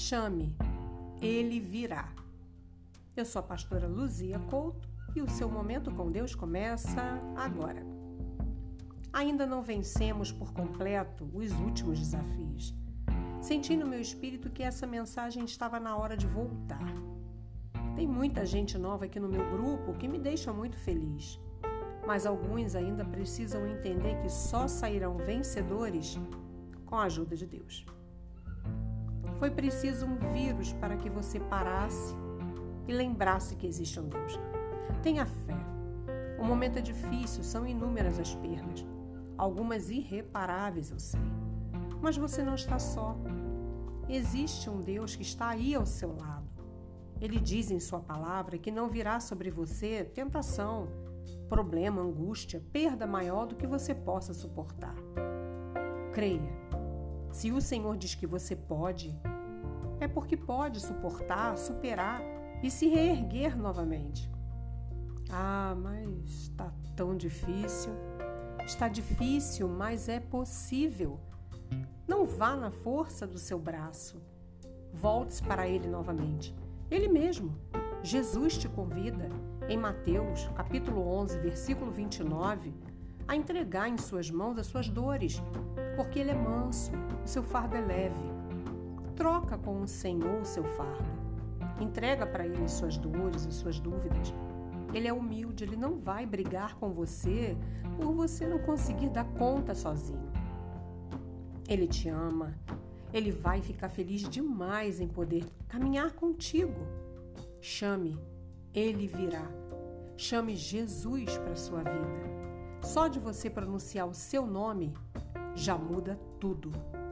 Chame, ele virá. Eu sou a pastora Luzia Couto e o seu momento com Deus começa agora. Ainda não vencemos por completo os últimos desafios. Senti no meu espírito que essa mensagem estava na hora de voltar. Tem muita gente nova aqui no meu grupo que me deixa muito feliz, mas alguns ainda precisam entender que só sairão vencedores com a ajuda de Deus. Foi preciso um vírus para que você parasse e lembrasse que existe um Deus. Tenha fé. O momento é difícil, são inúmeras as perdas, algumas irreparáveis, eu sei. Mas você não está só. Existe um Deus que está aí ao seu lado. Ele diz em sua palavra que não virá sobre você tentação, problema, angústia, perda maior do que você possa suportar. Creia. Se o Senhor diz que você pode, é porque pode suportar, superar e se reerguer novamente. Ah, mas está tão difícil. Está difícil, mas é possível. Não vá na força do seu braço. Volte-se para ele novamente. Ele mesmo. Jesus te convida, em Mateus, capítulo 11, versículo 29, a entregar em suas mãos as suas dores, porque ele é manso, o seu fardo é leve. Troca com o Senhor o seu fardo. Entrega para ele as suas dores, as suas dúvidas. Ele é humilde, ele não vai brigar com você por você não conseguir dar conta sozinho. Ele te ama, ele vai ficar feliz demais em poder caminhar contigo. Chame, ele virá. Chame Jesus para a sua vida. Só de você pronunciar o seu nome já muda tudo.